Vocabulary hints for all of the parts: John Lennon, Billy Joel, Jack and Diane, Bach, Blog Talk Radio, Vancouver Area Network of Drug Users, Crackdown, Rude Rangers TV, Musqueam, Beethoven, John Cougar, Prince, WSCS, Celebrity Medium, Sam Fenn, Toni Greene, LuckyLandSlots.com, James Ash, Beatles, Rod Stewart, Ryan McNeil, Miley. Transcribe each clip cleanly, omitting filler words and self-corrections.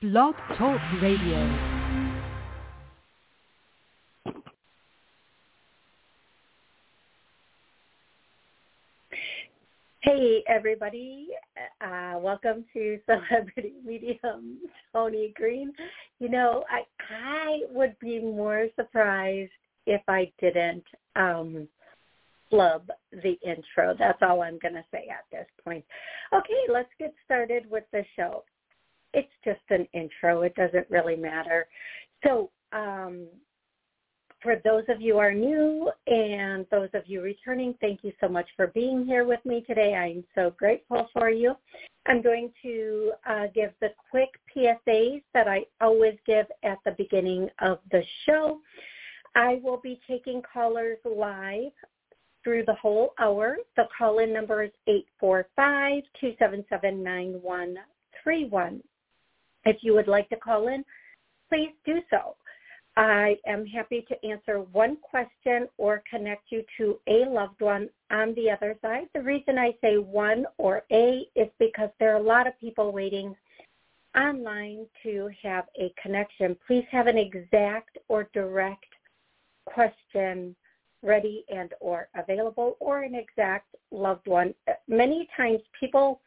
Blog Talk Radio. Hey everybody, welcome to Celebrity Medium, Toni Greene. You know, I would be more surprised if I didn't flub the intro. That's all I'm going to say at this point. Okay, let's get started with the show. It's just an intro. It doesn't really matter. So for those of you who are new and those of you returning, thank you so much for being here with me today. I'm so grateful for you. I'm going to give the quick PSAs that I always give at the beginning of the show. I will be taking callers live through the whole hour. The call-in number is 845-277-9131. If you would like to call in, please do so. I am happy to answer one question or connect you to a loved one on the other side. The reason I say one or a is because there are a lot of people waiting online to have a connection. Please have an exact or direct question ready and or available, or an exact loved one. Many times people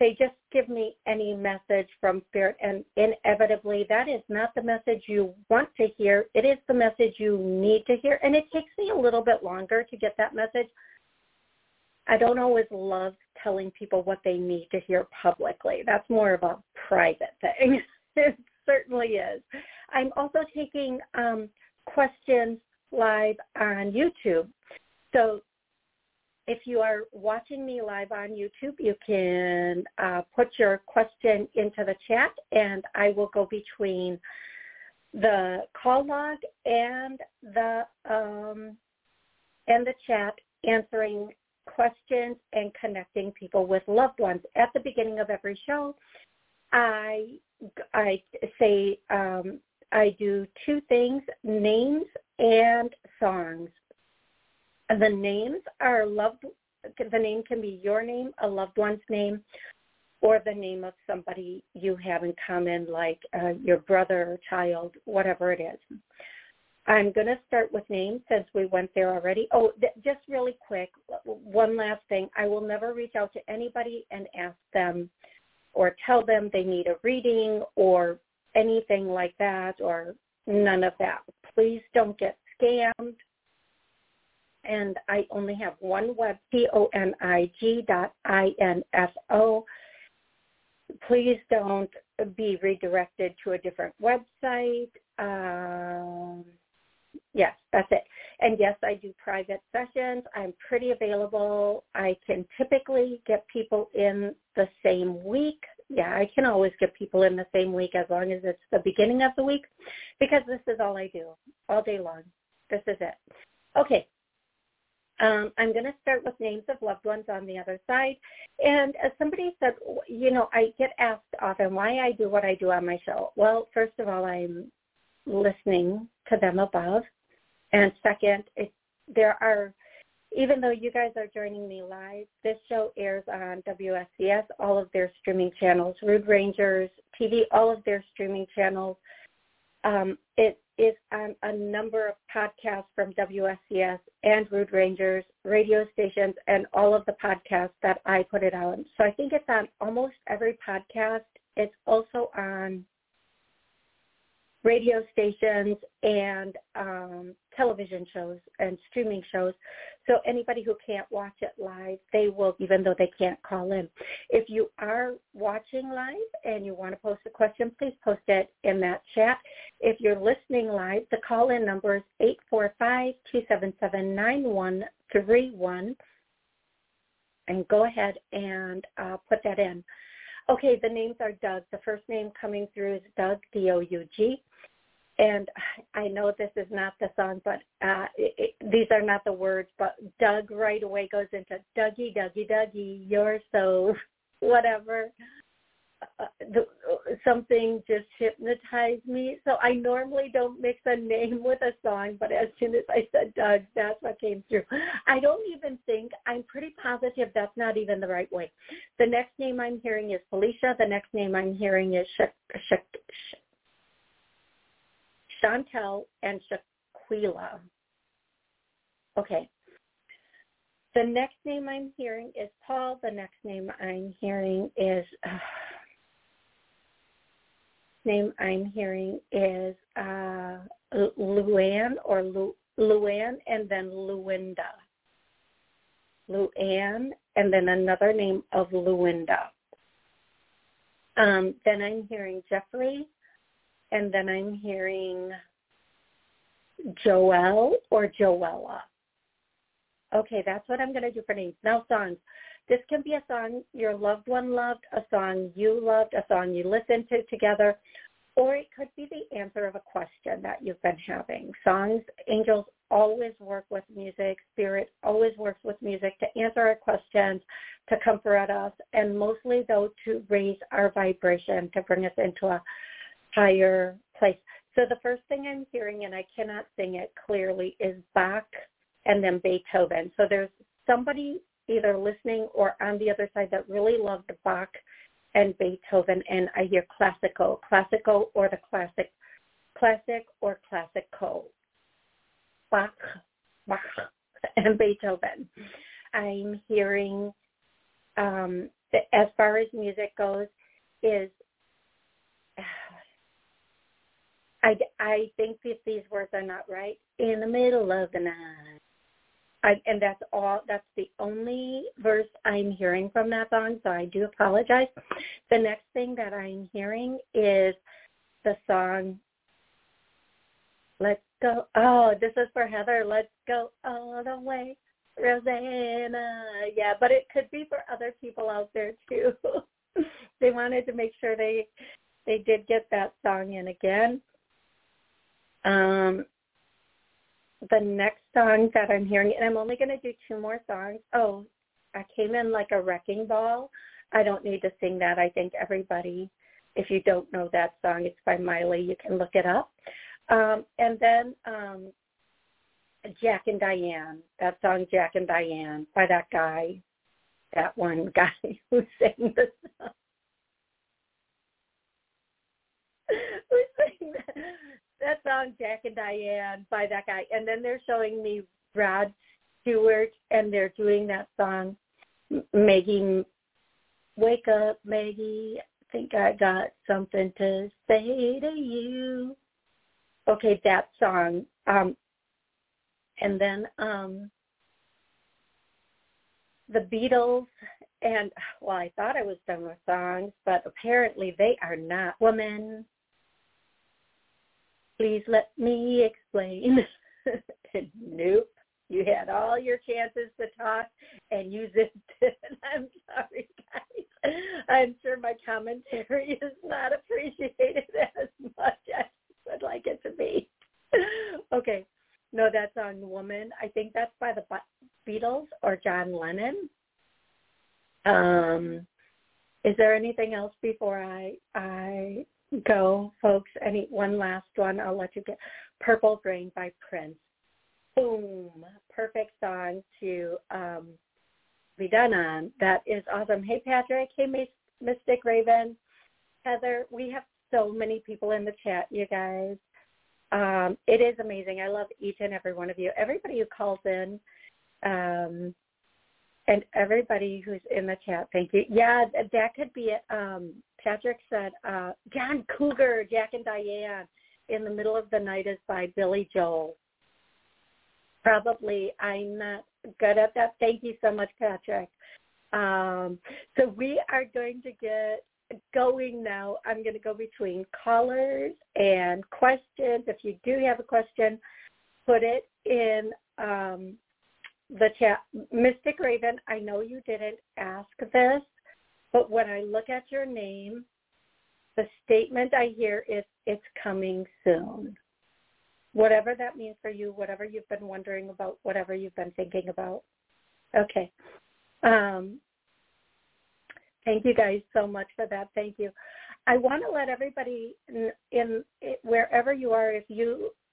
say, just give me any message from spirit, and inevitably that is not the message you want to hear. It is the message you need to hear, and it takes me a little bit longer to get that message. I don't always love telling people what they need to hear publicly. That's more of a private thing. It certainly is. I'm also taking questions live on YouTube. So if you are watching me live on YouTube, you can put your question into the chat, and I will go between the call log and the chat, answering questions and connecting people with loved ones. At the beginning of every show, I say I do two things: names and songs. The names are loved. The name can be your name, a loved one's name, or the name of somebody you have in common, like your brother or child, whatever it is. I'm going to start with names since we went there already. Oh, just really quick, one last thing. I will never reach out to anybody and ask them or tell them they need a reading or anything like that, or none of that. Please don't get scammed. And I only have one web, tonig.info. Please don't be redirected to a different website. Yes, that's it. And yes, I do private sessions. I'm pretty available. I can typically get people in the same week. Yeah, I can always get people in the same week as long as it's the beginning of the week, because this is all I do all day long. This is it. Okay. I'm going to start with names of loved ones on the other side. And as somebody said, you know, I get asked often why I do what I do on my show. Well, first of all, I'm listening to them above. And second, there are, even though you guys are joining me live, this show airs on WSCS, all of their streaming channels, Rude Rangers TV, all of their streaming channels. It is on a number of podcasts from WSCS and Rude Rangers radio stations and all of the podcasts that I put it on. So I think it's on almost every podcast. It's also on radio stations and television shows and streaming shows. So anybody who can't watch it live, they will, even though they can't call in. If you are watching live and you want to post a question, please post it in that chat. If you're listening live, the call-in number is 845-277-9131. And go ahead and put that in. Okay, the names are Doug. The first name coming through is Doug, D-O-U-G. And I know this is not the song, but these are not the words, but Doug right away goes into Dougie, Dougie, Dougie, you're so whatever. Something just hypnotized me. So I normally don't mix a name with a song, but as soon as I said Doug, that's what came through. I don't even think, I'm pretty positive that's not even the right way. The next name I'm hearing is Felicia. The next name I'm hearing is Chantel and Shaquila. Okay. The next name I'm hearing is Paul. The next name I'm hearing is Luann or Luann and then Luinda. Luann and then another name of Luinda. Then I'm hearing Jeffrey, and then I'm hearing Joel or Joella. Okay, that's what I'm going to do for names. Now songs. This can be a song your loved one loved, a song you loved, a song you listened to together, or it could be the answer of a question that you've been having. Songs, angels always work with music. Spirit always works with music to answer our questions, to comfort us, and mostly, though, to raise our vibration, to bring us into a higher place. So the first thing I'm hearing, and I cannot sing it clearly, is Bach and then Beethoven. So there's somebody either listening or on the other side that really loved Bach and Beethoven, and I hear classical or the classic or classical. Bach, and Beethoven. I'm hearing, as far as music goes, is I think that these words are not right. In the middle of the night. And that's all. That's the only verse I'm hearing from that song, so I do apologize. The next thing that I'm hearing is the song, Let's Go. Oh, this is for Heather. Let's go all the way, Rosanna. Yeah, but it could be for other people out there, too. They wanted to make sure they did get that song in again. The next song that I'm hearing, and I'm only going to do two more songs. Oh, I came in like a wrecking ball. I don't need to sing that. I think everybody, if you don't know that song, it's by Miley. You can look it up. And then Jack and Diane, that song Jack and Diane by that guy, that one guy who sang the song. Who sang that song Jack and Diane by that guy. And then they're showing me Rod Stewart, and they're doing that song, Maggie, Wake Up, Maggie. I think I got something to say to you. Okay, that song. And then the Beatles, and, well, I thought I was done with songs, but apparently they are not. Woman, please let me explain. Nope. You had all your chances to talk, and you zipped it. I'm sorry, guys. I'm sure my commentary is not appreciated as much as I'd like it to be. Okay. No, that's on Woman. I think that's by the Beatles or John Lennon. Is there anything else before I go, folks? Any one last one? I'll let you get Purple Rain by Prince. Boom. Perfect song to be done on. That is awesome. Hey, Patrick. Hey, Mystic Raven. Heather, we have so many people in the chat, you guys. It is amazing. I love each and every one of you. Everybody who calls in, and everybody who's in the chat, thank you. Yeah, that could be it. Patrick said, John Cougar, Jack and Diane, In the Middle of the Night is by Billy Joel. Probably. I'm not good at that. Thank you so much, Patrick. So we are going to get going now. I'm going to go between callers and questions. If you do have a question, put it in the chat. Mystic Raven, I know you didn't ask this, but when I look at your name, the statement I hear is, it's coming soon. Whatever that means for you, whatever you've been wondering about, whatever you've been thinking about. Okay. Thank you guys so much for that. Thank you. I want to let everybody in wherever you are,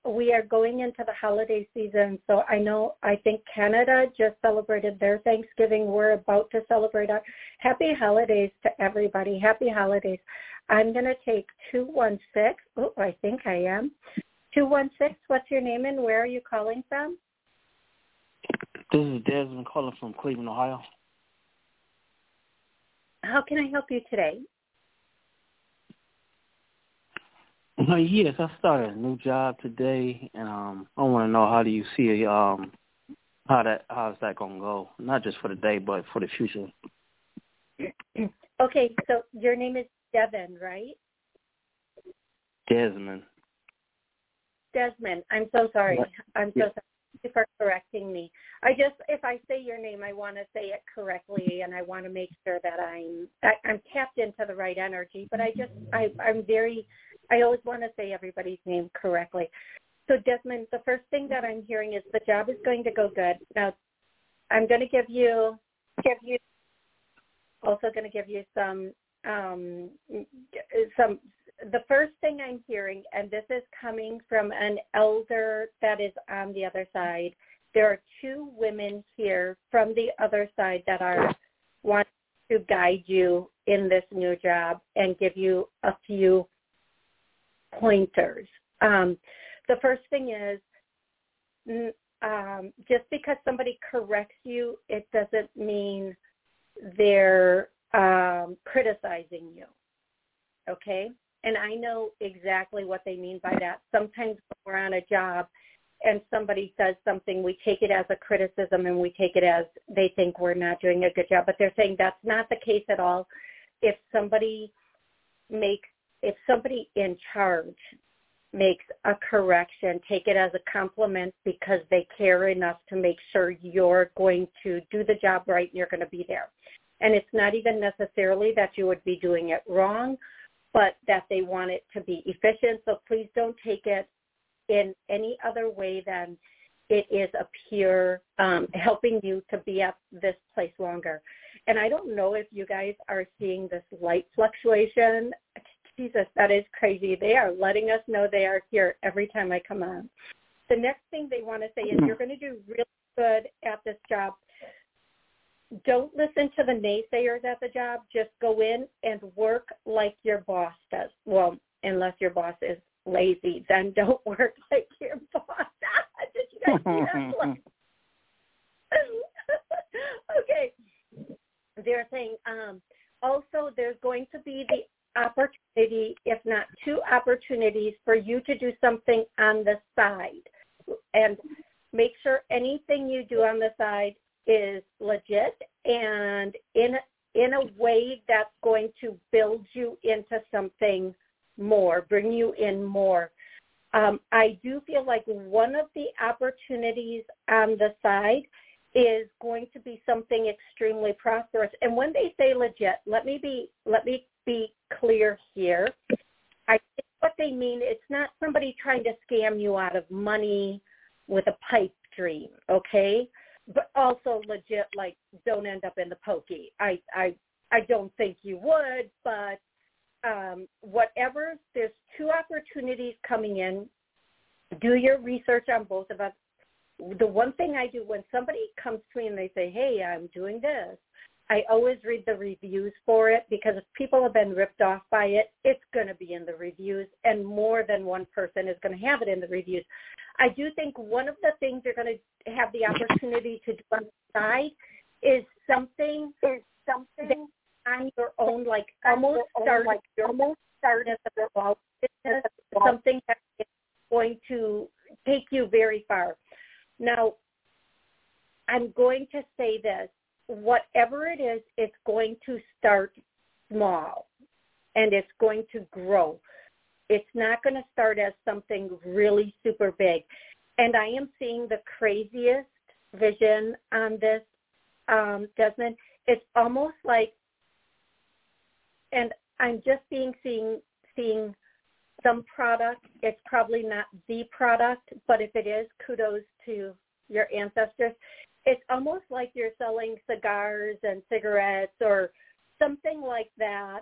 we are going into the holiday season. So I think Canada just celebrated their Thanksgiving. We're about to celebrate our happy holidays to everybody. Happy holidays. I'm going to take 216. Oh, I think I am. 216, what's your name and where are you calling from? This is Desmond calling from Cleveland, Ohio. How can I help you today? Yes, I started a new job today, and I want to know how do you see how is that going to go? Not just for the day, but for the future. Okay, so your name is Devin, right? Desmond. Desmond, I'm so sorry. I'm so sorry. Thank you for correcting me. If I say your name, I want to say it correctly, and I want to make sure that I'm tapped into the right energy. But I always want to say everybody's name correctly. So, Desmond, the first thing that I'm hearing is the job is going to go good. Now, I'm going to give you some. The first thing I'm hearing, and this is coming from an elder that is on the other side, there are two women here from the other side that are wanting to guide you in this new job and give you a few pointers. The first thing is just because somebody corrects you, it doesn't mean they're criticizing you, okay? And I know exactly what they mean by that. Sometimes when we're on a job and somebody says something, we take it as a criticism and we take it as they think we're not doing a good job. But they're saying that's not the case at all. If somebody in charge makes a correction, take it as a compliment because they care enough to make sure you're going to do the job right and you're going to be there. And it's not even necessarily that you would be doing it wrong, but that they want it to be efficient. So please don't take it in any other way than it is a peer helping you to be at this place longer. And I don't know if you guys are seeing this light fluctuation. Jesus, that is crazy. They are letting us know they are here every time I come on. The next thing they want to say is you're going to do really good at this job. Don't listen to the naysayers at the job. Just go in and work like your boss does. Well, unless your boss is lazy, then don't work like your boss. Did you guys see that? Okay. They're saying also there's going to be the opportunity, if not two opportunities, for you to do something on the side. And make sure anything you do on the side is legit and in a way that's going to build you into something more, bring you in more. I do feel like one of the opportunities on the side is going to be something extremely prosperous. And when they say legit, let me be clear here. I think what they mean, it's not somebody trying to scam you out of money with a pipe dream, okay? But also legit, like don't end up in the pokey. I don't think you would, but whatever. There's two opportunities coming in. Do your research on both of us. The one thing I do when somebody comes to me and they say, hey, I'm doing this, I always read the reviews for it because if people have been ripped off by it, it's going to be in the reviews, and more than one person is going to have it in the reviews. I do think one of the things you're going to have the opportunity to do on the side is something on your own, like almost start at the ball, something that is going to take you very far. Now, I'm going to say this. Whatever it is, it's going to start small, and it's going to grow. It's not going to start as something really super big. And I am seeing the craziest vision on this, Desmond. It's almost like, and I'm just seeing some product. It's probably not the product, but if it is, kudos to your ancestors. It's almost like you're selling cigars and cigarettes or something like that.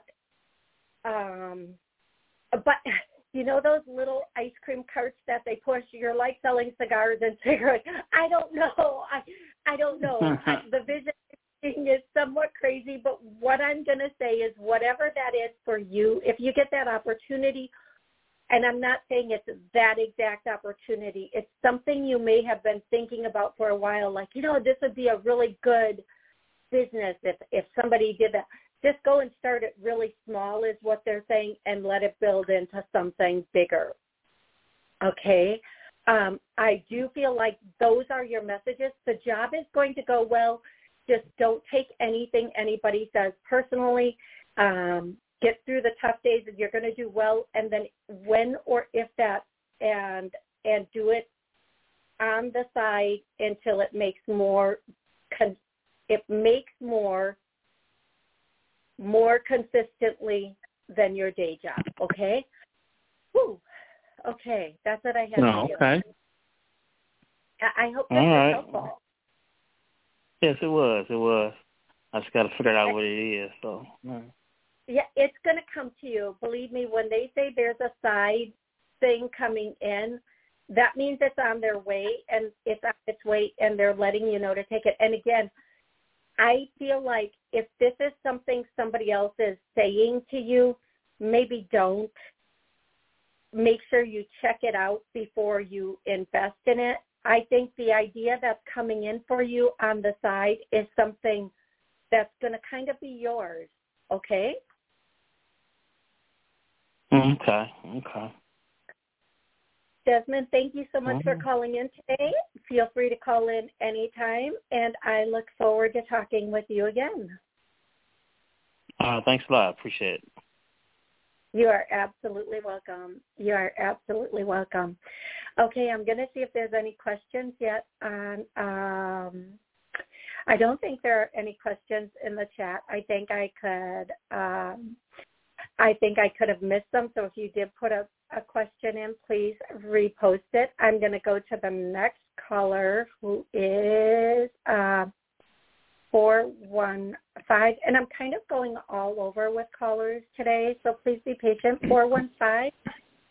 But, you know, those little ice cream carts that they push, you're like selling cigars and cigarettes. I don't know. The vision thing is somewhat crazy, but what I'm going to say is whatever that is for you, if you get that opportunity, And I'm not saying it's that exact opportunity. It's something you may have been thinking about for a while, like, you know, this would be a really good business if somebody did that. Just go and start it really small is what they're saying, and let it build into something bigger. Okay? I do feel like those are your messages. The job is going to go well. Just don't take anything anybody says personally. Get through the tough days, and you're going to do well. And then when or if that, and do it on the side until it makes more consistently than your day job. Okay. Whew. Okay, that's what I have. Okay. I hope that was helpful. Yes, it was. It was. I just got to figure out what it is. So. Yeah, it's going to come to you. Believe me, when they say there's a side thing coming in, that means it's on their way, and it's on its way, and they're letting you know to take it. And again, I feel like if this is something somebody else is saying to you, maybe don't. Make sure you check it out before you invest in it. I think the idea that's coming in for you on the side is something that's going to kind of be yours, okay? Okay. Desmond, thank you so much for calling in today. Feel free to call in anytime, and I look forward to talking with you again. Thanks a lot. Appreciate it. You are absolutely welcome. Okay, I'm going to see if there's any questions yet. I don't think there are any questions in the chat. I think I could have missed them. So if you did put a question in, please repost it. I'm going to go to the next caller, who is 415, and I'm kind of going all over with callers today, so please be patient. 415,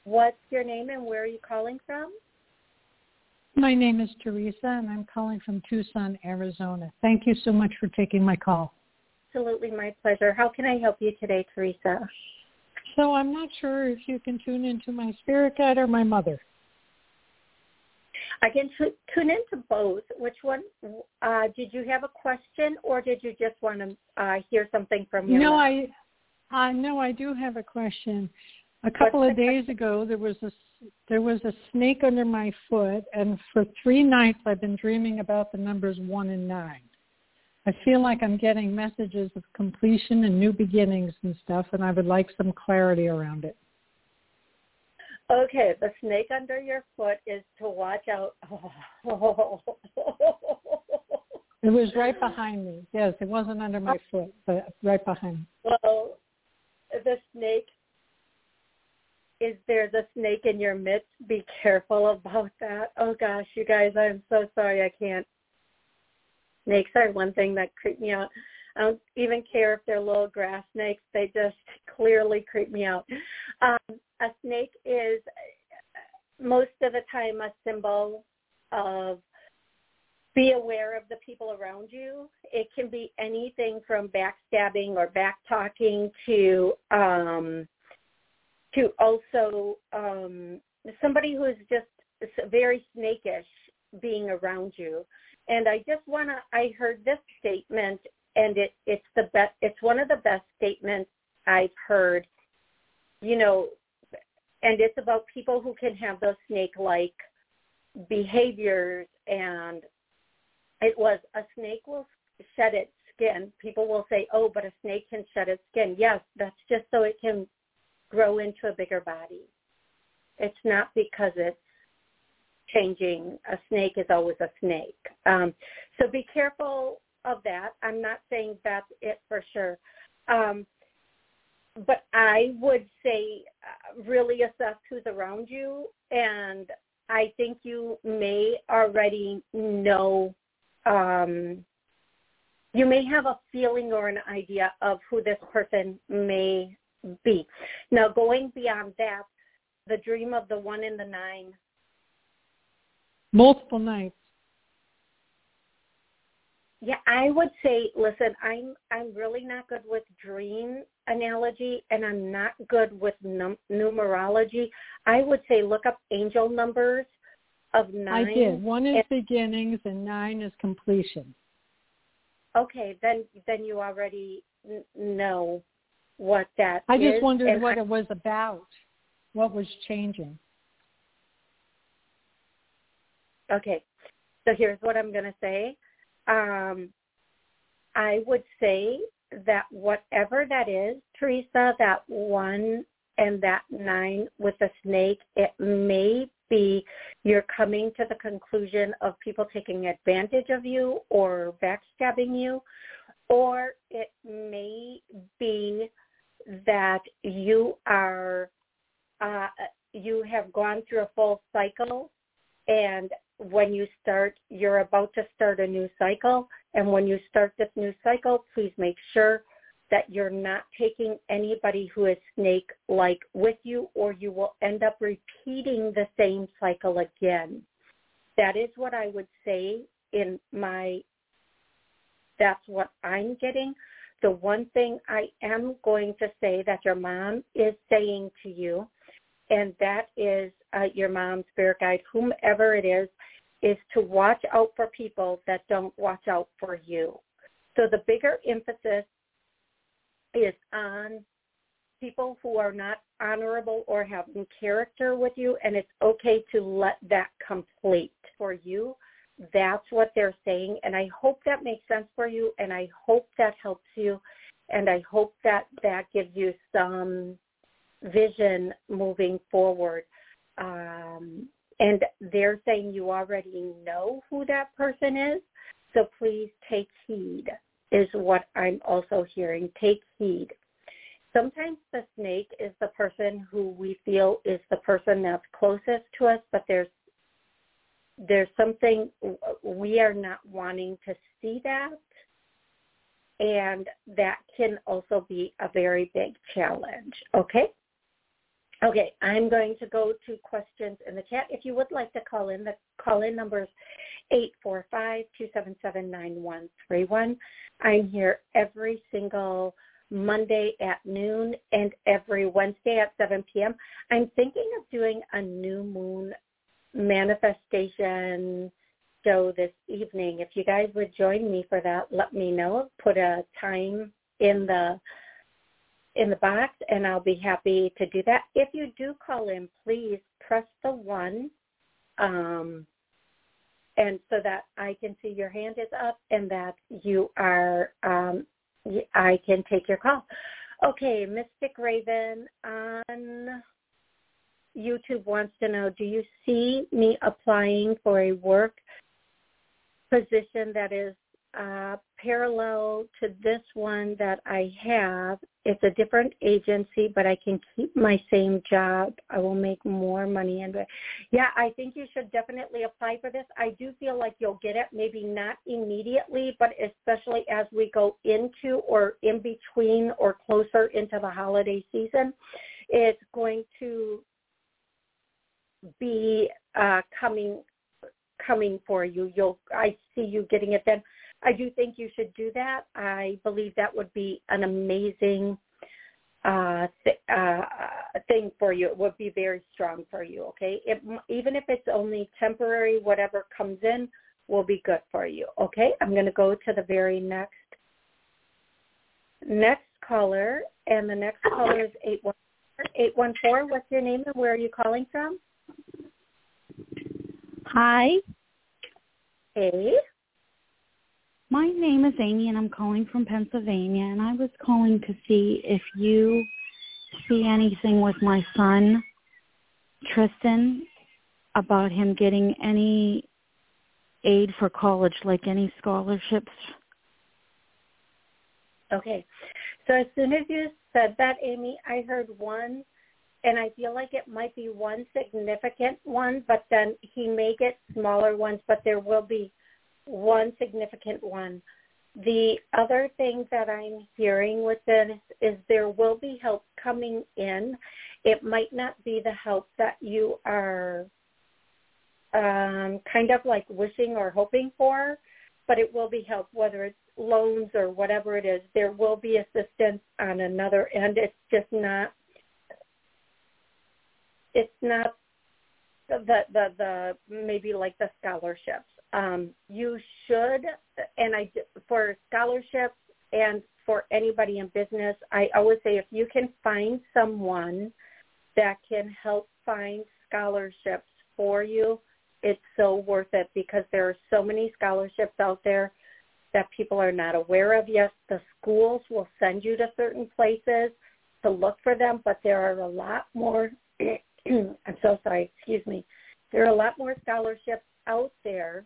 what's your name and where are you calling from? My name is Teresa, and I'm calling from Tucson, Arizona. Thank you so much for taking my call. Absolutely, my pleasure. How can I help you today, Teresa? So I'm not sure if you can tune into my spirit guide or my mother. I can tune into both. Which one? Did you have a question, or did you just want to hear something from your mother? I do have a question. A couple of days ago, there was a snake under my foot, and for 3 nights I've been dreaming about the numbers 1 and 9. I feel like I'm getting messages of completion and new beginnings and stuff, and I would like some clarity around it. Okay, the snake under your foot is to watch out. Oh. It was right behind me. Yes, it wasn't under my foot, but right behind me. Well, the snake, is there the snake in your midst? Be careful about that. Oh, gosh, you guys, I'm so sorry. I can't. Snakes are one thing that creep me out. I don't even care if they're little grass snakes. They just clearly creep me out. A snake is most of the time a symbol of be aware of the people around you. It can be anything from backstabbing or backtalking to also somebody who is just very snakish being around you. And I heard this statement, and it's the best. It's one of the best statements I've heard, and it's about people who can have those snake-like behaviors. And it was, a snake will shed its skin. People will say, oh, but a snake can shed its skin. Yes, that's just so it can grow into a bigger body. It's not because it's changing. A snake is always a snake. So be careful of that. I'm not saying that's it for sure. But I would say really assess who's around you, and I think you may already know, you may have a feeling or an idea of who this person may be. Now, going beyond that, the dream of the 1 and the 9. Multiple nights. Yeah, I would say, listen, I'm really not good with dream analogy, and I'm not good with numerology. I would say look up angel numbers of 9. I did. 1 is beginnings, and 9 is completion. Okay, then you already know what that is. I just wondered what it was about, what was changing. Okay, so here's what I'm going to say. I would say that whatever that is, Teresa, that 1 and that 9 with the snake, it may be you're coming to the conclusion of people taking advantage of you or backstabbing you, or it may be that you are you have gone through a full cycle, and when you start, you're about to start a new cycle. And when you start this new cycle, please make sure that you're not taking anybody who is snake-like with you, or you will end up repeating the same cycle again. That is what I would say that's what I'm getting. The one thing I am going to say that your mom is saying to you, and that is your mom's spirit guide, whomever it is to watch out for people that don't watch out for you. So the bigger emphasis is on people who are not honorable or having character with you, and it's okay to let that complete for you. That's what they're saying, and I hope that makes sense for you, and I hope that helps you, and I hope that gives you some vision moving forward. And they're saying you already know who that person is, so please take heed is what I'm also hearing. Take heed. Sometimes the snake is the person who we feel is the person that's closest to us, but there's something we are not wanting to see that, and that can also be a very big challenge, okay? Okay, I'm going to go to questions in the chat. If you would like to call in, the call-in number is 845-277-9131. I'm here every single Monday at noon and every Wednesday at 7 p.m. I'm thinking of doing a new moon manifestation show this evening. If you guys would join me for that, let me know. Put a time in the box, and I'll be happy to do that. If you do call in, please press the 1, and so that I can see your hand is up and that you are, I can take your call. Okay, Mystic Raven on YouTube wants to know, do you see me applying for a work position that is parallel to this one that I have? It's a different agency, but I can keep my same job. I will make more money. And yeah, I think you should definitely apply for this. I do feel like you'll get it, maybe not immediately, but especially as we go into or in between or closer into the holiday season, it's going to be coming for you. I see you getting it then. I do think you should do that. I believe that would be an amazing thing for you. It would be very strong for you, okay? Even if it's only temporary, whatever comes in will be good for you, okay? I'm going to go to the very next caller, and the next caller is 814. What's your name and where are you calling from? Hi. Hey. My name is Amy, and I'm calling from Pennsylvania, and I was calling to see if you see anything with my son, Tristan, about him getting any aid for college, like any scholarships. Okay. So as soon as you said that, Amy, I heard one, and I feel like it might be one significant one, but then he may get smaller ones, but there will be one significant one. The other thing that I'm hearing with this is there will be help coming in. It might not be the help that you are kind of like wishing or hoping for, but it will be help, whether it's loans or whatever it is. There will be assistance on another end. It's just not, the maybe like the scholarships. You should, and I, for scholarships and for anybody in business, I always say if you can find someone that can help find scholarships for you, it's so worth it, because there are so many scholarships out there that people are not aware of. Yes, the schools will send you to certain places to look for them, but there are a lot more, I'm so sorry, excuse me, there are a lot more scholarships out there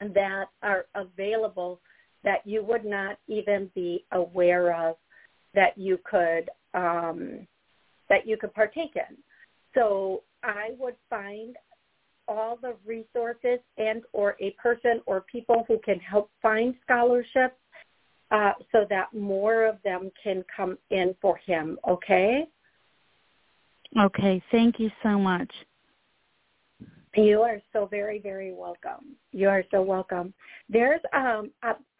that are available that you would not even be aware of, that you could partake in. So I would find all the resources and or a person or people who can help find scholarships so that more of them can come in for him, okay? Okay, thank you so much. You are so very, very welcome. You are so welcome. There's, on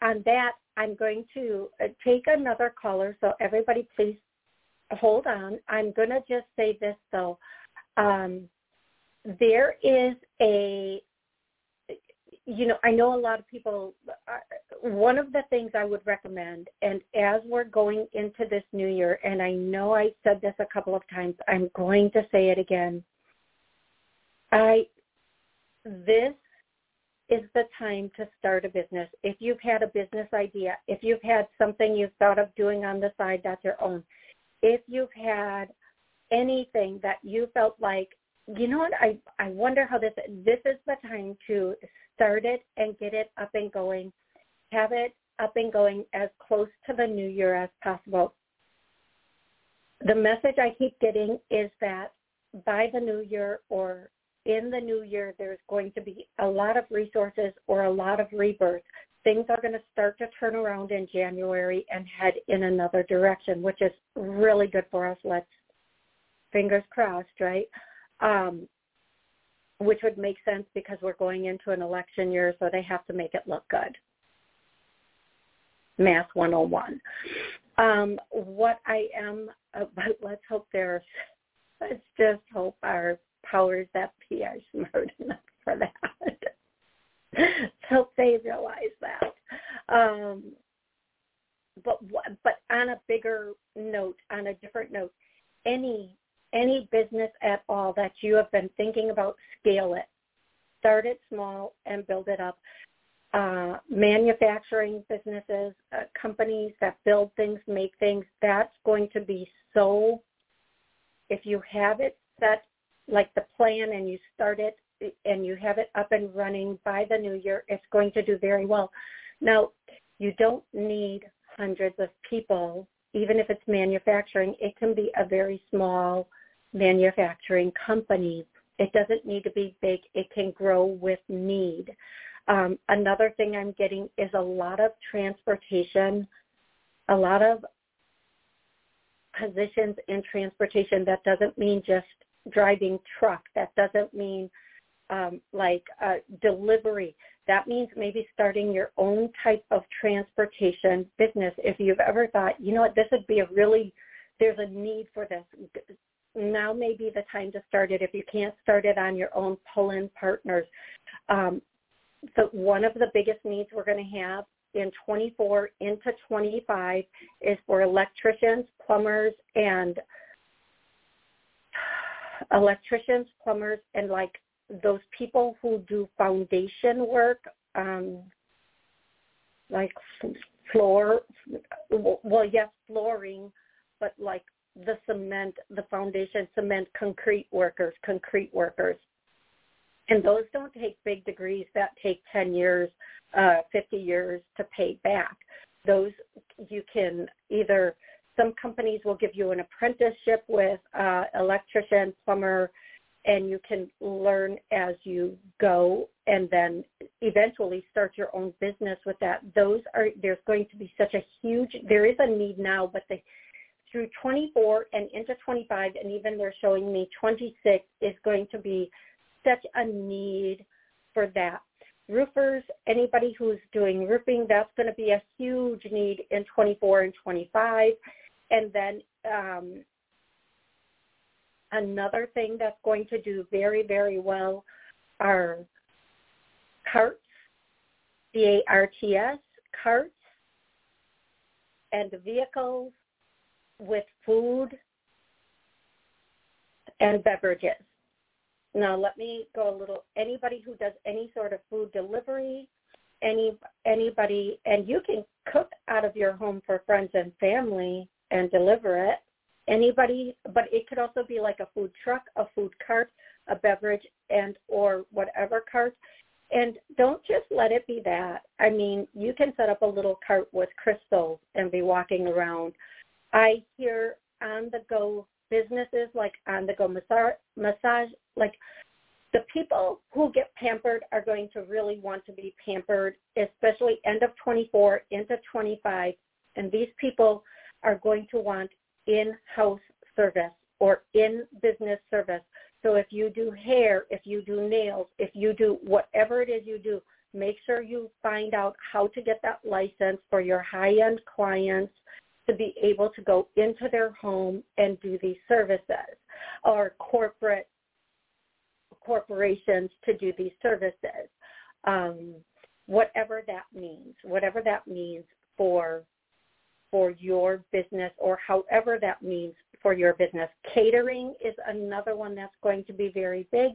that, I'm going to take another caller, so everybody please hold on. I'm going to just say this, though. There is a, you know, I know a lot of people, one of the things I would recommend, and as we're going into this new year, and I know I said this a couple of times, I'm going to say it again. This is the time to start a business. If you've had a business idea, if you've had something you've thought of doing on the side that's your own, if you've had anything that you felt like, you know what, I wonder how this is the time to start it and get it up and going. Have it up and going as close to the new year as possible. The message I keep getting is that by the new year or in the new year, there's going to be a lot of resources or a lot of rebirth. Things are going to start to turn around in January and head in another direction, which is really good for us. Let's, fingers crossed, right? Which would make sense because we're going into an election year, so they have to make it look good. Math 101. What I am, but let's just hope our powers that be are smart enough for that. So they realize that. But on a bigger note, on a different note, any business at all that you have been thinking about, scale it. Start it small and build it up. Manufacturing businesses, companies that build things, make things, that's going to be so, if you have it set like the plan and you start it and you have it up and running by the new year, it's going to do very well. Now, you don't need hundreds of people, even if it's manufacturing. It can be a very small manufacturing company. It doesn't need to be big. It can grow with need. Another thing I'm getting is a lot of transportation, a lot of positions in transportation. That doesn't mean just driving truck. That doesn't mean delivery. That means maybe starting your own type of transportation business. If you've ever thought, you know what, this would be a really, there's a need for this, now may be the time to start it. If you can't start it on your own, pull in partners. So one of the biggest needs we're going to have in 24 into 25 is for electricians, plumbers, and like those people who do foundation work, flooring, but like the cement, the foundation, cement, concrete workers. And those don't take big degrees. That take 10 years, 50 years to pay back. Those you can either, some companies will give you an apprenticeship with electrician, plumber, and you can learn as you go and then eventually start your own business with that. There's going to be such a huge, there is a need now, but through 24 and into 25, and even they're showing me 26 is going to be such a need for that. roofers, anybody who's doing roofing, that's going to be a huge need in 24 and 25. And then another thing that's going to do very, very well are carts, C-A-R-T-S, carts, and vehicles with food and beverages. Now, let me go a little, anybody who does any sort of food delivery, anybody, and you can cook out of your home for friends and family and deliver it, anybody, but it could also be like a food truck, a food cart, a beverage, and or whatever cart. And don't just let it be that. I mean, you can set up a little cart with crystals and be walking around. I hear on-the-go businesses, like on-the-go massage, like the people who get pampered are going to really want to be pampered, especially end of 24 into 25. And these people are going to want in-house service or in-business service. So if you do hair, if you do nails, if you do whatever it is you do, make sure you find out how to get that license for your high-end clients to be able to go into their home and do these services, or corporations to do these services, whatever that means for your business, or however that means for your business. Catering is another one that's going to be very big.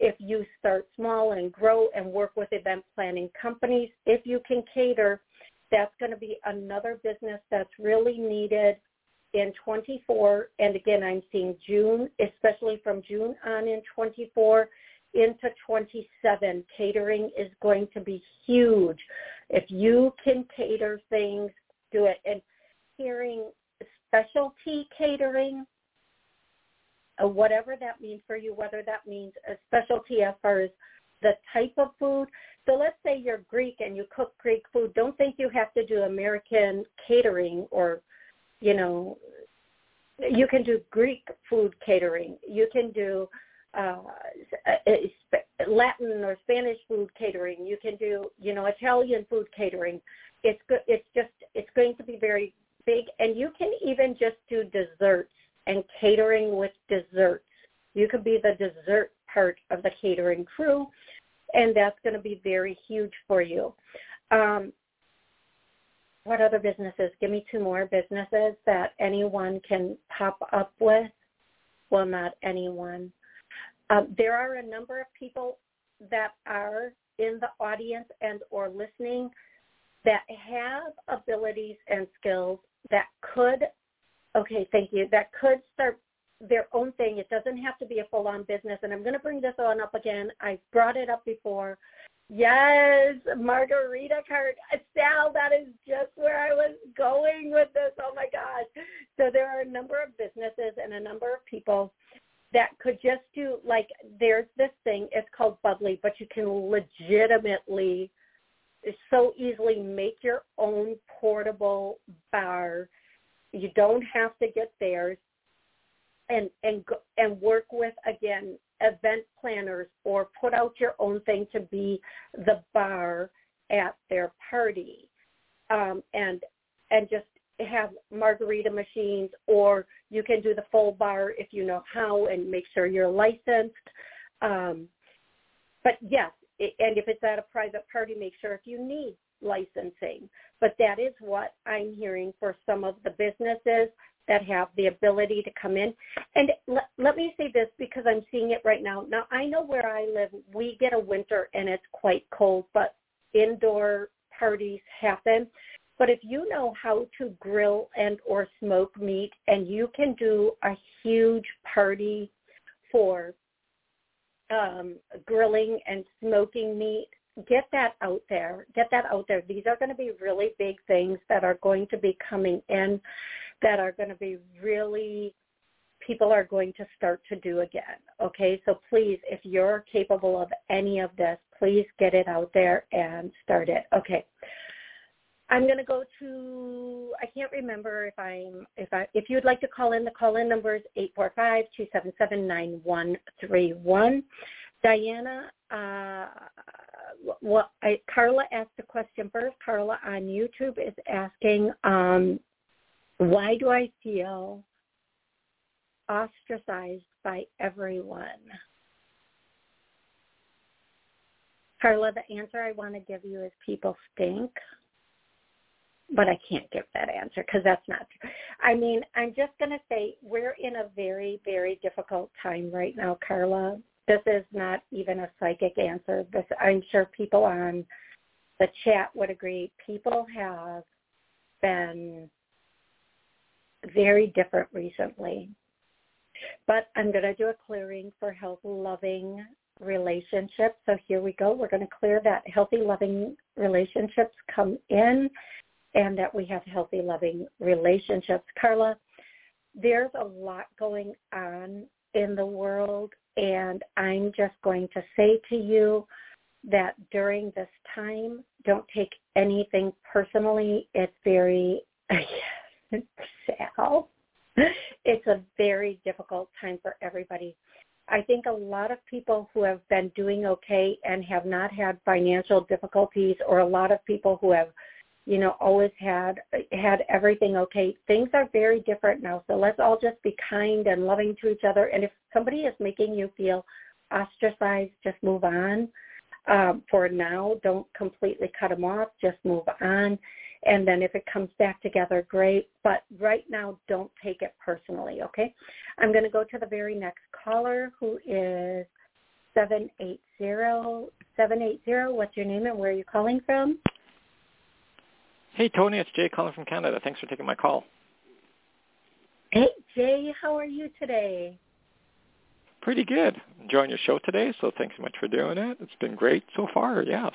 If you start small and grow and work with event planning companies, if you can cater, that's going to be another business that's really needed in 24. And again, I'm seeing June, especially from June on in 24 into 27, catering is going to be huge. If you can cater things, do it. And hearing specialty catering, whatever that means for you, whether that means a specialty as far as the type of food. So let's say you're Greek and you cook Greek food. Don't think you have to do American catering, or, you know, you can do Greek food catering. You can do Latin or Spanish food catering. You can do, you know, Italian food catering. It's good. It's going to be very big. And you can even just do desserts and catering with desserts. You could be the dessert part of the catering crew, and that's going to be very huge for you. What other businesses? Give me two more businesses that anyone can pop up with. Well, not anyone. There are a number of people that are in the audience and or listening that have abilities and skills that could, that could start their own thing. It doesn't have to be a full-on business. And I'm going to bring this on up again. I brought it up before. Yes, margarita cart. Sal, that is just where I was going with this. Oh, my gosh. So there are a number of businesses and a number of people that could just do, like, there's this thing. It's called Bubbly, but you can legitimately so easily make your own portable bar. You don't have to get theirs. And work with, again, event planners, or put out your own thing to be the bar at their party, and just have margarita machines, or you can do the full bar if you know how and make sure you're licensed. But yes, and if it's at a private party, make sure if you need licensing. But that is what I'm hearing for some of the businesses that have the ability to come in. And let me say this, because I'm seeing it right now. Now, I know where I live, we get a winter and it's quite cold, but indoor parties happen. But if you know how to grill and or smoke meat, and you can do a huge party for grilling and smoking meat, get that out there. Get that out there. These are going to be really big things that are going to be coming in, that are going to be really, people are going to start to do again. Okay, so please, if you're capable of any of this, please get it out there and start it. Okay, I'm going to go to, I can't remember if you'd like to call in, the call-in number is 845-277-9131. Diana, well, Carla asked a question first. Carla on YouTube is asking, why do I feel ostracized by everyone? Carla, the answer I want to give you is people stink, but I can't give that answer because that's not true. I mean, I'm just going to say we're in a very, very difficult time right now, Carla. This is not even a psychic answer. This, I'm sure people on the chat would agree. People have been very different recently. But I'm going to do a clearing for health-loving relationships. So here we go. We're going to clear that healthy, loving relationships come in and that we have healthy, loving relationships. Carla, there's a lot going on in the world, and I'm just going to say to you that during this time, don't take anything personally. It's very, Sal, it's a very difficult time for everybody. I think a lot of people who have been doing okay and have not had financial difficulties, or a lot of people who have, you know, always had everything okay, things are very different now. So let's all just be kind and loving to each other. And if somebody is making you feel ostracized, just move on. For now, don't completely cut them off. Just move on. And then if it comes back together, great. But right now, don't take it personally, okay? I'm going to go to the very next caller, who is 780. 780, what's your name and where are you calling from? Hey, Toni, it's Jay calling from Canada. Thanks for taking my call. Hey, Jay, how are you today? Pretty good. Enjoying your show today, so thanks so much for doing it. It's been great so far, yeah.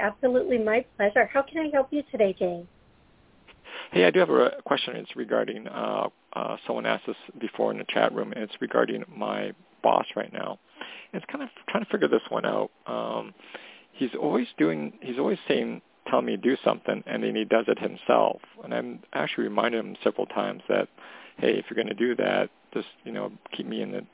Absolutely. My pleasure. How can I help you today, Jane? Hey, I do have a question. It's regarding, someone asked this before in the chat room, and it's regarding my boss right now. And it's kind of trying to figure this one out. He's always saying, tell me to do something, and then he does it himself. And I'm actually reminded him several times that, hey, if you're going to do that, just, you know, keep me in the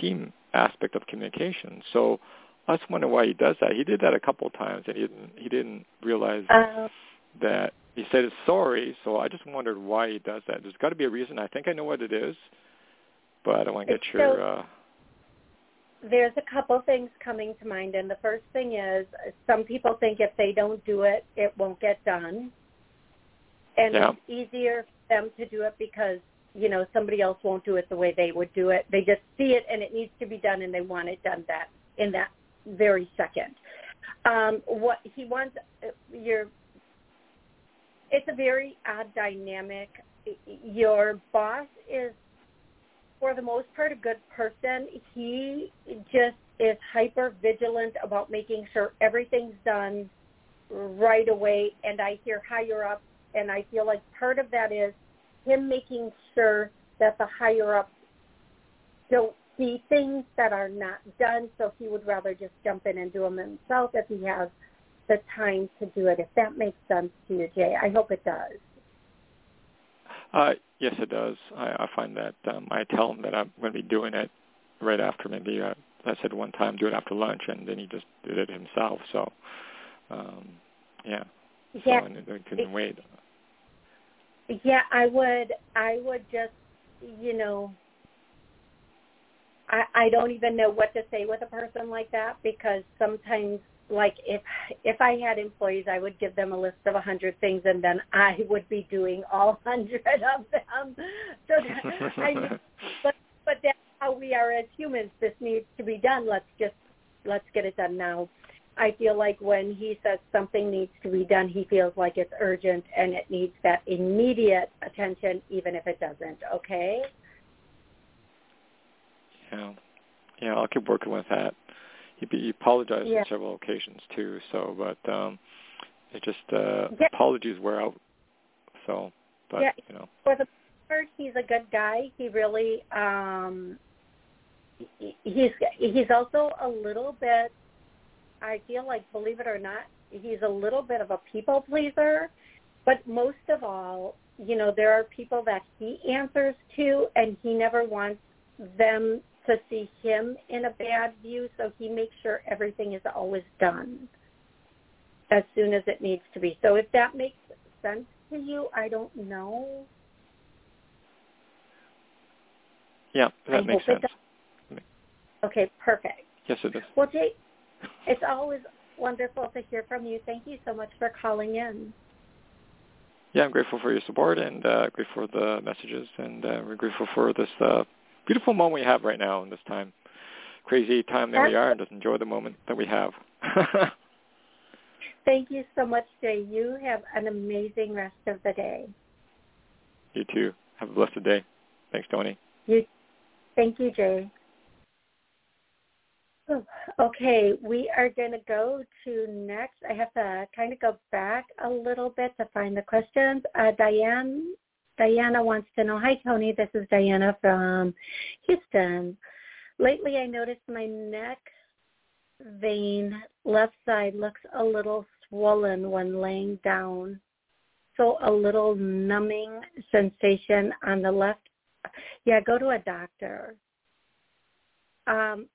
team aspect of communication. So I just wonder why he does that. He did that a couple of times, and he didn't realize that he said it's sorry. So I just wondered why he does that. There's got to be a reason. I think I know what it is, but I don't want to get your... There's a couple things coming to mind, and the first thing is some people think if they don't do it, it won't get done. And it's easier for them to do it because, you know, somebody else won't do it the way they would do it. They just see it, and it needs to be done, and they want it done in that very second. What he wants, it's a very odd dynamic. Your boss is, for the most part, a good person. He just is hyper vigilant about making sure everything's done right away. And I hear higher up, and I feel like part of that is him making sure that the higher ups don't see things that are not done, so he would rather just jump in and do them himself if he has the time to do it, if that makes sense to you, Jay. I hope it does. Yes, it does. I find that I tell him that I'm going to be doing it right after. Maybe I said one time, do it after lunch, and then he just did it himself. So, So, and I couldn't wait. Yeah, I would just, you know, I don't even know what to say with a person like that, because sometimes, like, if I had employees, I would give them a list of 100 things, and then I would be doing all 100 of them. So that, but that's how we are as humans. This needs to be done. Let's get it done now. I feel like when he says something needs to be done, he feels like it's urgent and it needs that immediate attention, even if it doesn't. Okay. Yeah, I'll keep working with that. He apologized on several occasions too. So, but it just apologies wear out. So, but you know, for the part, he's a good guy. He really he's also a little bit, I feel like, believe it or not, he's a little bit of a people pleaser. But most of all, you know, there are people that he answers to, and he never wants them to see him in a bad view, so he makes sure everything is always done as soon as it needs to be. So if that makes sense to you, I don't know. Yeah, that makes sense. Okay, perfect. Yes, it is. Well, Jake, it's always wonderful to hear from you. Thank you so much for calling in. Yeah, I'm grateful for your support and grateful for the messages, and we're grateful for this beautiful moment we have right now in this time. Crazy time that we are, and just enjoy the moment that we have. Thank you so much, Jay. You have an amazing rest of the day. You too. Have a blessed day. Thanks, Toni. Thank you, Jay. Okay, we are going to go to next. I have to kind of go back a little bit to find the questions. Diana wants to know, hi, Toni. This is Diana from Houston. Lately, I noticed my neck vein left side looks a little swollen when laying down. So a little numbing sensation on the left. Yeah, go to a doctor.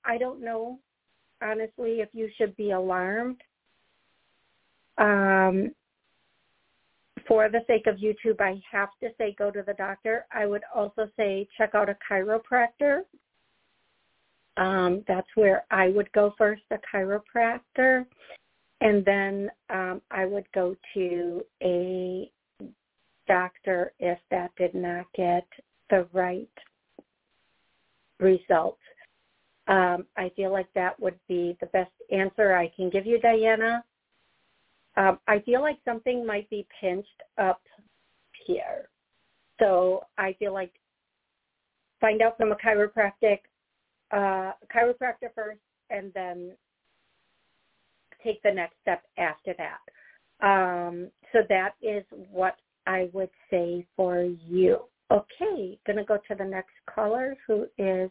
I don't know, honestly, if you should be alarmed. For the sake of YouTube, I have to say go to the doctor. I would also say check out a chiropractor. That's where I would go first, a chiropractor. And then I would go to a doctor if that did not get the right result. I feel like that would be the best answer I can give you, Diana. I feel like something might be pinched up here. So I feel like find out from a chiropractor first, and then take the next step after that. So that is what I would say for you. Okay, going to go to the next caller, who is...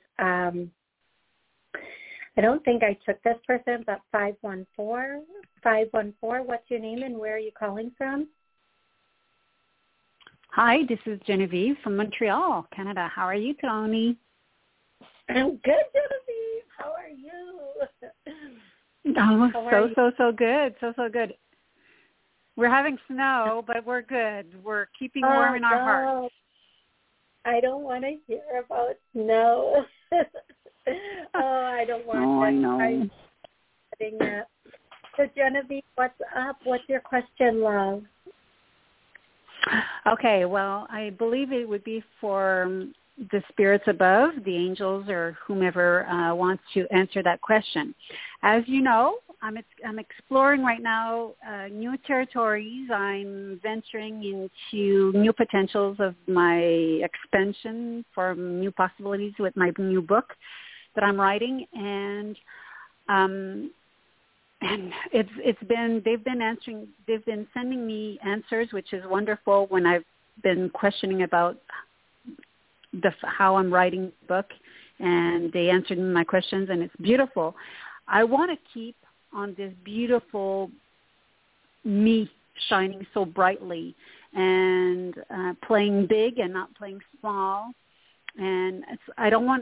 I don't think I took this person, but 514. 514, what's your name and where are you calling from? Hi, this is Genevieve from Montreal, Canada. How are you, Toni? I'm good, Genevieve. How are you? So good. So good. We're having snow, but we're good. We're keeping warm in our hearts. I don't want to hear about snow. I don't want that. I know. I'm getting that. So, Genevieve, what's up? What's your question, love? Okay, well, I believe it would be for the spirits above, the angels, or whomever wants to answer that question. As you know, I'm exploring right now new territories. I'm venturing into new potentials of my expansion for new possibilities with my new book that I'm writing, and they've been sending me answers, which is wonderful when I've been questioning about how I'm writing the book, and they answered my questions, and it's beautiful. I want to keep on this beautiful me shining so brightly and playing big and not playing small. And I don't know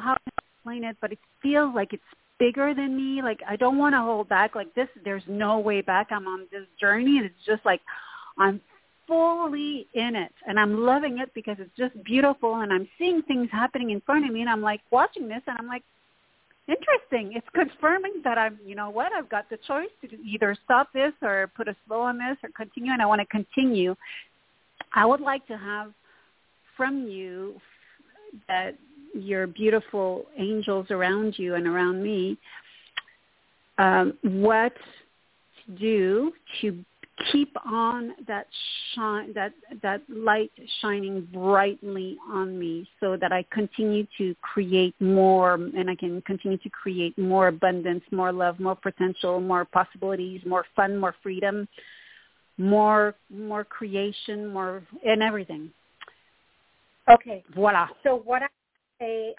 how to explain it, but it feels like it's bigger than me. Like, I don't want to hold back like this. There's no way back. I'm on this journey, and it's just like I'm fully in it, and I'm loving it because it's just beautiful, and I'm seeing things happening in front of me, and I'm like watching this, and I'm like, interesting. It's confirming that I've got the choice to either stop this or put a slow on this or continue, and I want to continue. I would like to have from you that your beautiful angels around you and around me, what to do to keep on that light shining brightly on me, so that I continue to create more, and I can continue to create more abundance, more love, more potential, more possibilities, more fun, more freedom, more creation, more in everything. Okay. Voila. So what I say,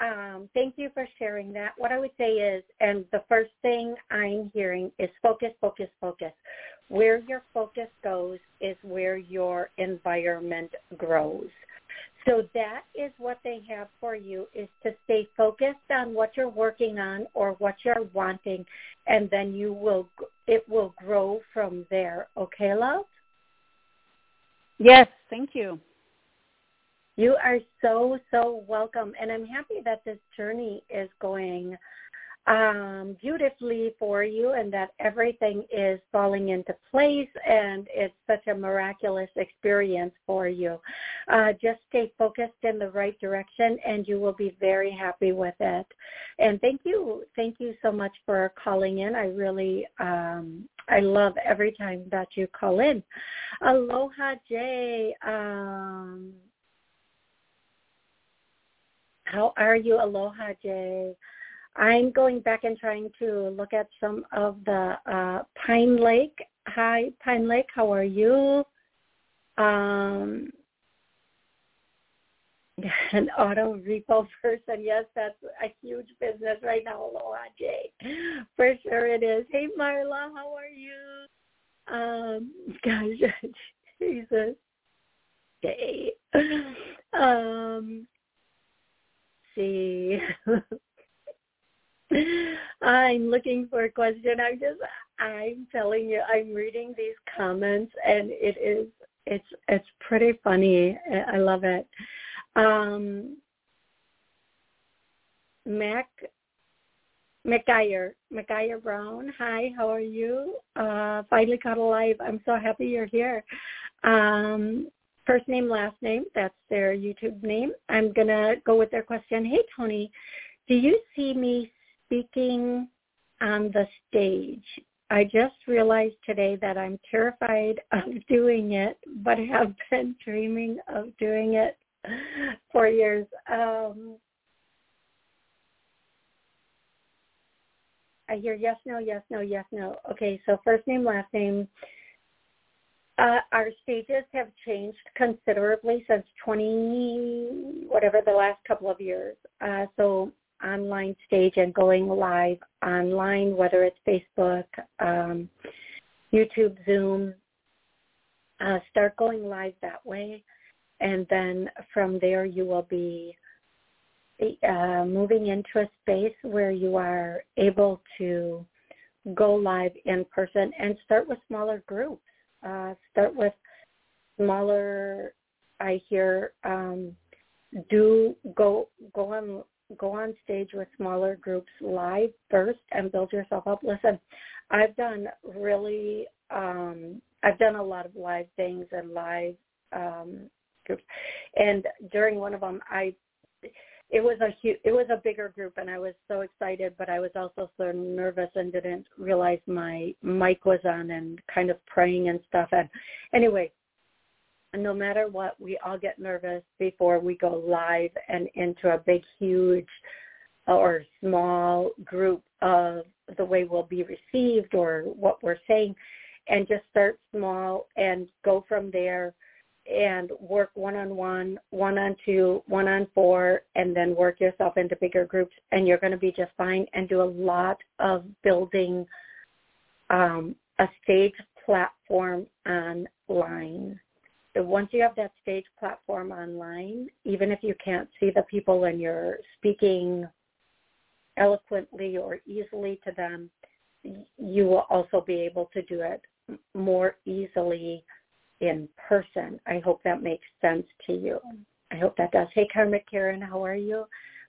thank you for sharing that. What I would say is, and the first thing I'm hearing is focus, focus, focus. Where your focus goes is where your environment grows. So that is what they have for you, is to stay focused on what you're working on or what you're wanting, and then you will, it will grow from there. Okay, love? Yes, thank you. You are so, so welcome, and I'm happy that this journey is going beautifully for you and that everything is falling into place, and it's such a miraculous experience for you. Just stay focused in the right direction and you will be very happy with it. And thank you so much for calling in. I really I love every time that you call in. Aloha Jay, how are you? Aloha Jay, I'm going back and trying to look at some of the Pine Lake. Hi, Pine Lake, how are you? An auto repo person. Yes, that's a huge business right now, Aloha Jay. For sure it is. Hey, Marla, how are you? Gosh, Jesus. Jay. See. I'm looking for a question. I'm telling you, I'm reading these comments, and it's pretty funny. I love it. McGuire Brown. Hi, how are you? Finally caught alive. I'm so happy you're here. First name, last name. That's their YouTube name. I'm gonna go with their question. Hey, Toni, do you see me speaking on the stage? I just realized today that I'm terrified of doing it, but have been dreaming of doing it for years. I hear yes, no, yes, no, yes, no. Okay, so first name, last name. Our stages have changed considerably since the last couple of years. So online stage and going live online, whether it's Facebook, YouTube, Zoom, start going live that way. And then from there, you will be moving into a space where you are able to go live in person, and start with smaller groups. Start with smaller, I hear, go on stage with smaller groups live first and build yourself up. Listen, I've done a lot of live things and live groups, and during one of them, it was a bigger group, and I was so excited, but I was also so nervous and didn't realize my mic was on and kind of praying and stuff. And anyway, no matter what, we all get nervous before we go live and into a big, huge, or small group of the way we'll be received or what we're saying, and just start small and go from there and work one-on-one, one-on-two, one-on-four, and then work yourself into bigger groups, and you're going to be just fine, and do a lot of building a stage platform online. Once you have that stage platform online, even if you can't see the people and you're speaking eloquently or easily to them, you will also be able to do it more easily in person. I hope that makes sense to you. I hope that does. Hey, Karmic Karen, how are you?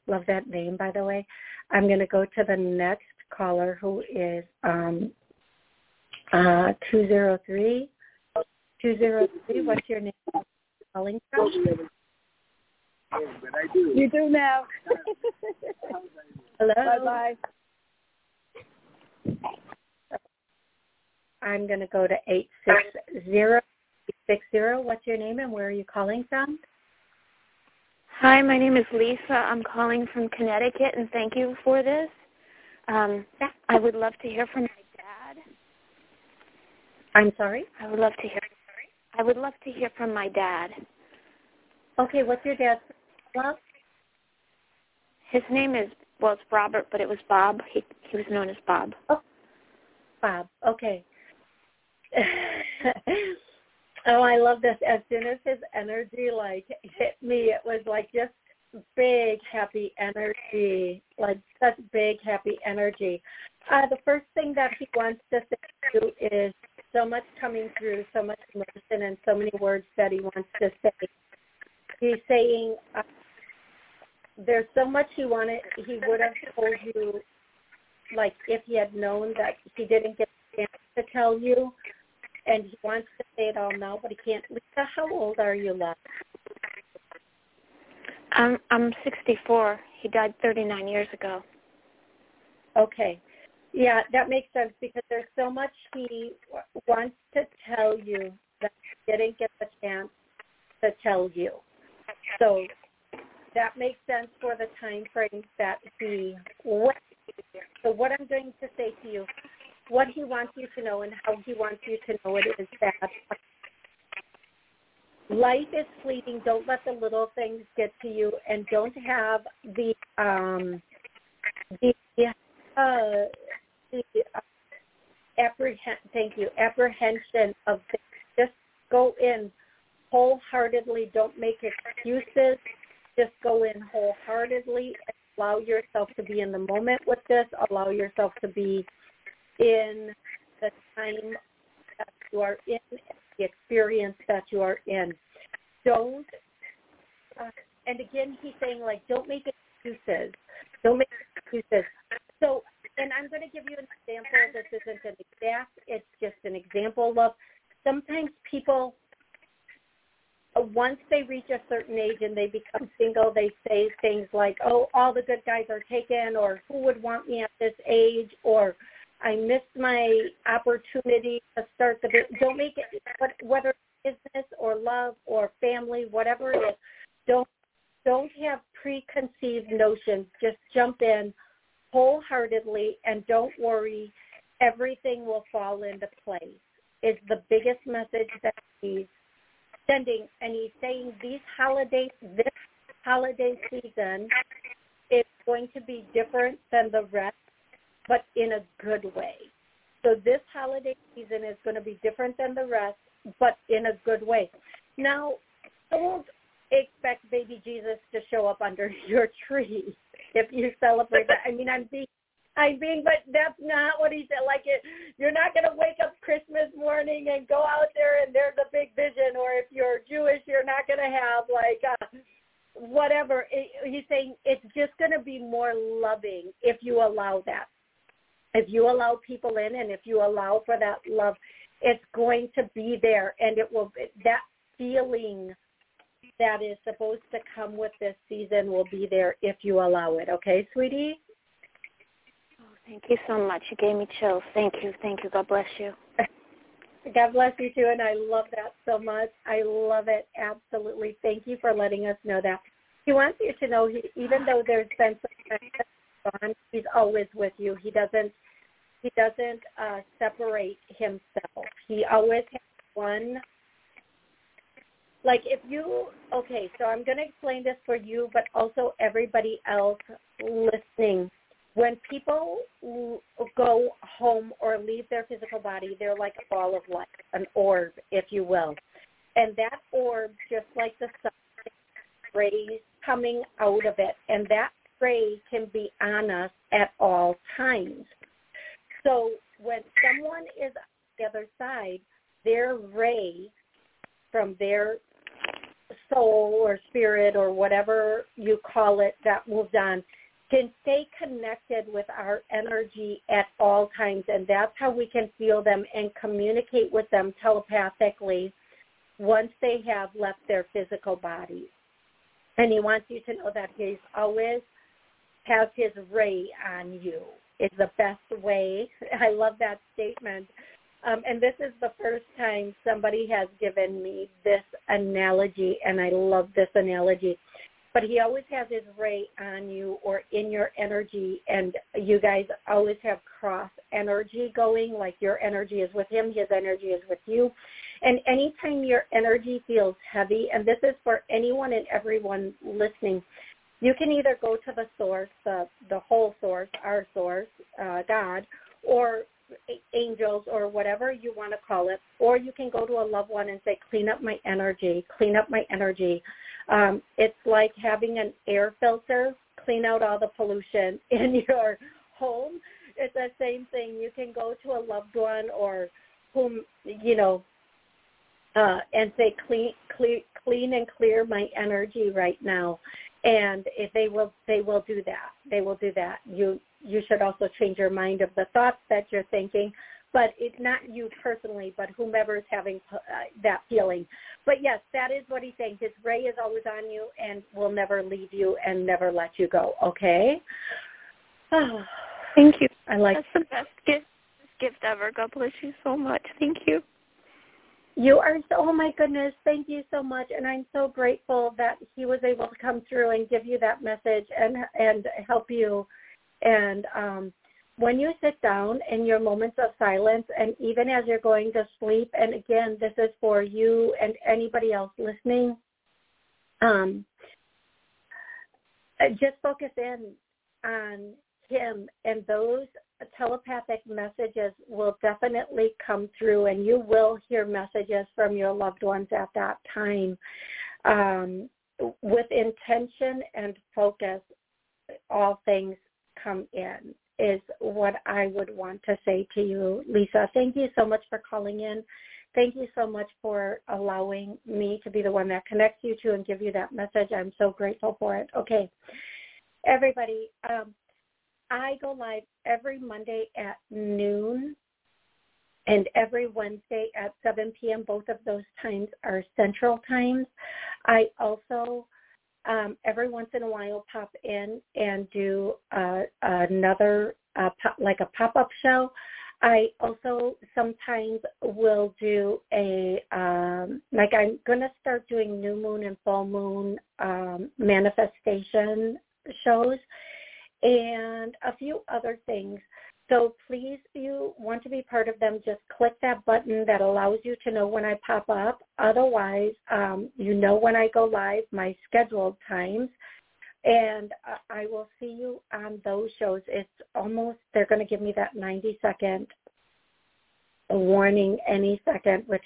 Love that name, by the way. I'm going to go to the next caller, who is 203. 203, what's your name? Calling from? Oh, but I do. You do now. Hello. Bye bye. I'm going to go to 860. What's your name and where are you calling from? Hi, my name is Lisa. I'm calling from Connecticut, and thank you for this. I would love to hear from my dad. I'm sorry? I would love to hear from my dad. Okay, what's your dad's name? His name is, well, it's Robert, but it was Bob. He was known as Bob. Oh. Bob, okay. Oh, I love this. As soon as his energy, like, hit me, it was, like, just big, happy energy, like, such big, happy energy. The first thing that he wants to say to you is so much coming through, so much emotion, and so many words that he wants to say. He's saying there's so much he would have told you, like, if he had known that he didn't get a chance to tell you. And he wants to say it all now, but he can't. Lisa, how old are you, love? I'm 64. He died 39 years ago. Okay. Yeah, that makes sense because there's so much he wants to tell you that he didn't get the chance to tell you. So that makes sense for the time frame that he went. So what I'm going to say to you, what he wants you to know and how he wants you to know it is that life is fleeting. Don't let the little things get to you, and don't have apprehension of things. Just go in wholeheartedly. Don't make excuses. Just go in wholeheartedly. Allow yourself to be in the moment with this. Allow yourself to be in the time that you are in, the experience that you are in. Don't, and again, he's saying, like, don't make excuses. Don't make excuses. So, and I'm going to give you an example. This isn't an exact, it's just an example of sometimes people, once they reach a certain age and they become single, they say things like, oh, all the good guys are taken, or who would want me at this age, or I missed my opportunity to start the business. Don't make it, whether it's business or love or family, whatever it is, don't have preconceived notions. Just jump in wholeheartedly, and don't worry. Everything will fall into place is the biggest message that he's sending. And he's saying this holiday season is going to be different than the rest, but in a good way. So this holiday season is going to be different than the rest, but in a good way. Now, don't expect baby Jesus to show up under your tree if you celebrate that. I mean, I'm being, but that's not what he said. Like, you're not going to wake up Christmas morning and go out there and there's a big vision, or if you're Jewish, you're not going to have, like, whatever. He's saying it's just going to be more loving if you allow that. If you allow people in, and if you allow for that love, it's going to be there, and it will. That feeling that is supposed to come with this season will be there if you allow it. Okay, sweetie? Oh, thank you so much. You gave me chills. Thank you. Thank you. God bless you. God bless you, too, and I love that so much. I love it. Absolutely. Thank you for letting us know that. He wants you to know, even though there's been some on, he's always with you. He doesn't separate himself. He always has one. Like so I'm going to explain this for you, but also everybody else listening. When people go home or leave their physical body, they're like a ball of light, an orb, if you will. And that orb, just like the sun, rays coming out of it, and that ray can be on us at all times. So when someone is on the other side, their ray from their soul or spirit or whatever you call it that moves on can stay connected with our energy at all times, and that's how we can feel them and communicate with them telepathically once they have left their physical body. And he wants you to know that he's always has his ray on you is the best way. I love that statement. And this is the first time somebody has given me this analogy, and I love this analogy. But he always has his ray on you or in your energy, and you guys always have cross energy going, like your energy is with him, his energy is with you. And anytime your energy feels heavy, and this is for anyone and everyone listening, you can either go to the source, the whole source, our source, God, or angels or whatever you want to call it, or you can go to a loved one and say, clean up my energy, clean up my energy. It's like having an air filter, clean out all the pollution in your home. It's the same thing. You can go to a loved one or whom, you know, and say, clean and clear my energy right now. And if they will do that. They will do that. You should also change your mind of the thoughts that you're thinking, but it's not you personally, but whomever is having that feeling. But yes, that is what he thinks. His ray is always on you and will never leave you and never let you go. Okay. Oh, thank you. I like that's the best gift ever. God bless you so much. Thank you. You are so, oh my goodness, thank you so much. And I'm so grateful that he was able to come through and give you that message and help you. And when you sit down in your moments of silence, and even as you're going to sleep, and again, this is for you and anybody else listening, just focus in on him, and those telepathic messages will definitely come through, and you will hear messages from your loved ones at that time. With intention and focus, all things come in, is what I would want to say to you, Lisa. Thank you so much for calling in. Thank you so much for allowing me to be the one that connects you to and give you that message. I'm so grateful for it. Okay, everybody, I go live every Monday at noon and every Wednesday at 7 p.m. Both of those times are Central times. I also, every once in a while, pop in and do another, like a pop-up show. I also sometimes will do a, like I'm going to start doing new moon and full moon manifestation shows, and a few other things. So please, if you want to be part of them, just click that button that allows you to know when I pop up. Otherwise, you know when I go live, my scheduled times, and I will see you on those shows. It's almost, they're going to give me that 90-second warning any second, which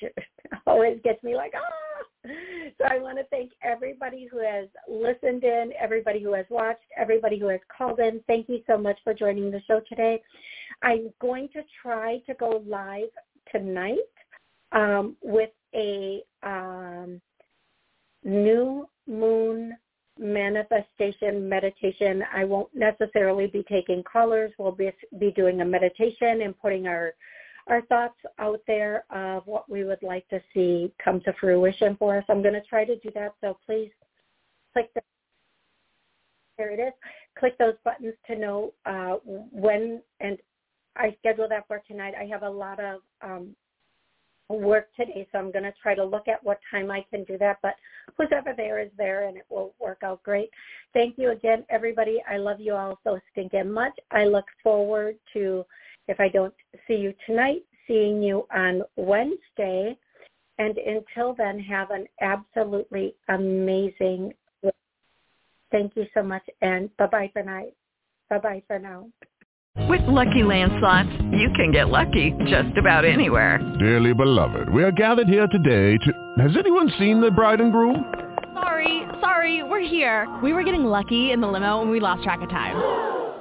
always gets me like, ah! So I want to thank everybody who has listened in, everybody who has watched, everybody who has called in. Thank you so much for joining the show today. I'm going to try to go live tonight with a new moon manifestation meditation. I won't necessarily be taking callers. We'll be doing a meditation and putting our thoughts out there of what we would like to see come to fruition for us. I'm going to try to do that, so please click the, there it is, click those buttons to know when, and I schedule that for tonight. I have a lot of work today, so I'm going to try to look at what time I can do that, but whoever there is there, and it will work out great. Thank you again, everybody. I love you all so stinking much. I look forward to, if I don't see you tonight, seeing you on Wednesday. And until then, have an absolutely amazing day. Thank you so much, and bye-bye for now. Bye-bye for now. With Lucky Land Slots, you can get lucky just about anywhere. Dearly beloved, we are gathered here today to... Has anyone seen the bride and groom? Sorry, we're here. We were getting lucky in the limo and we lost track of time.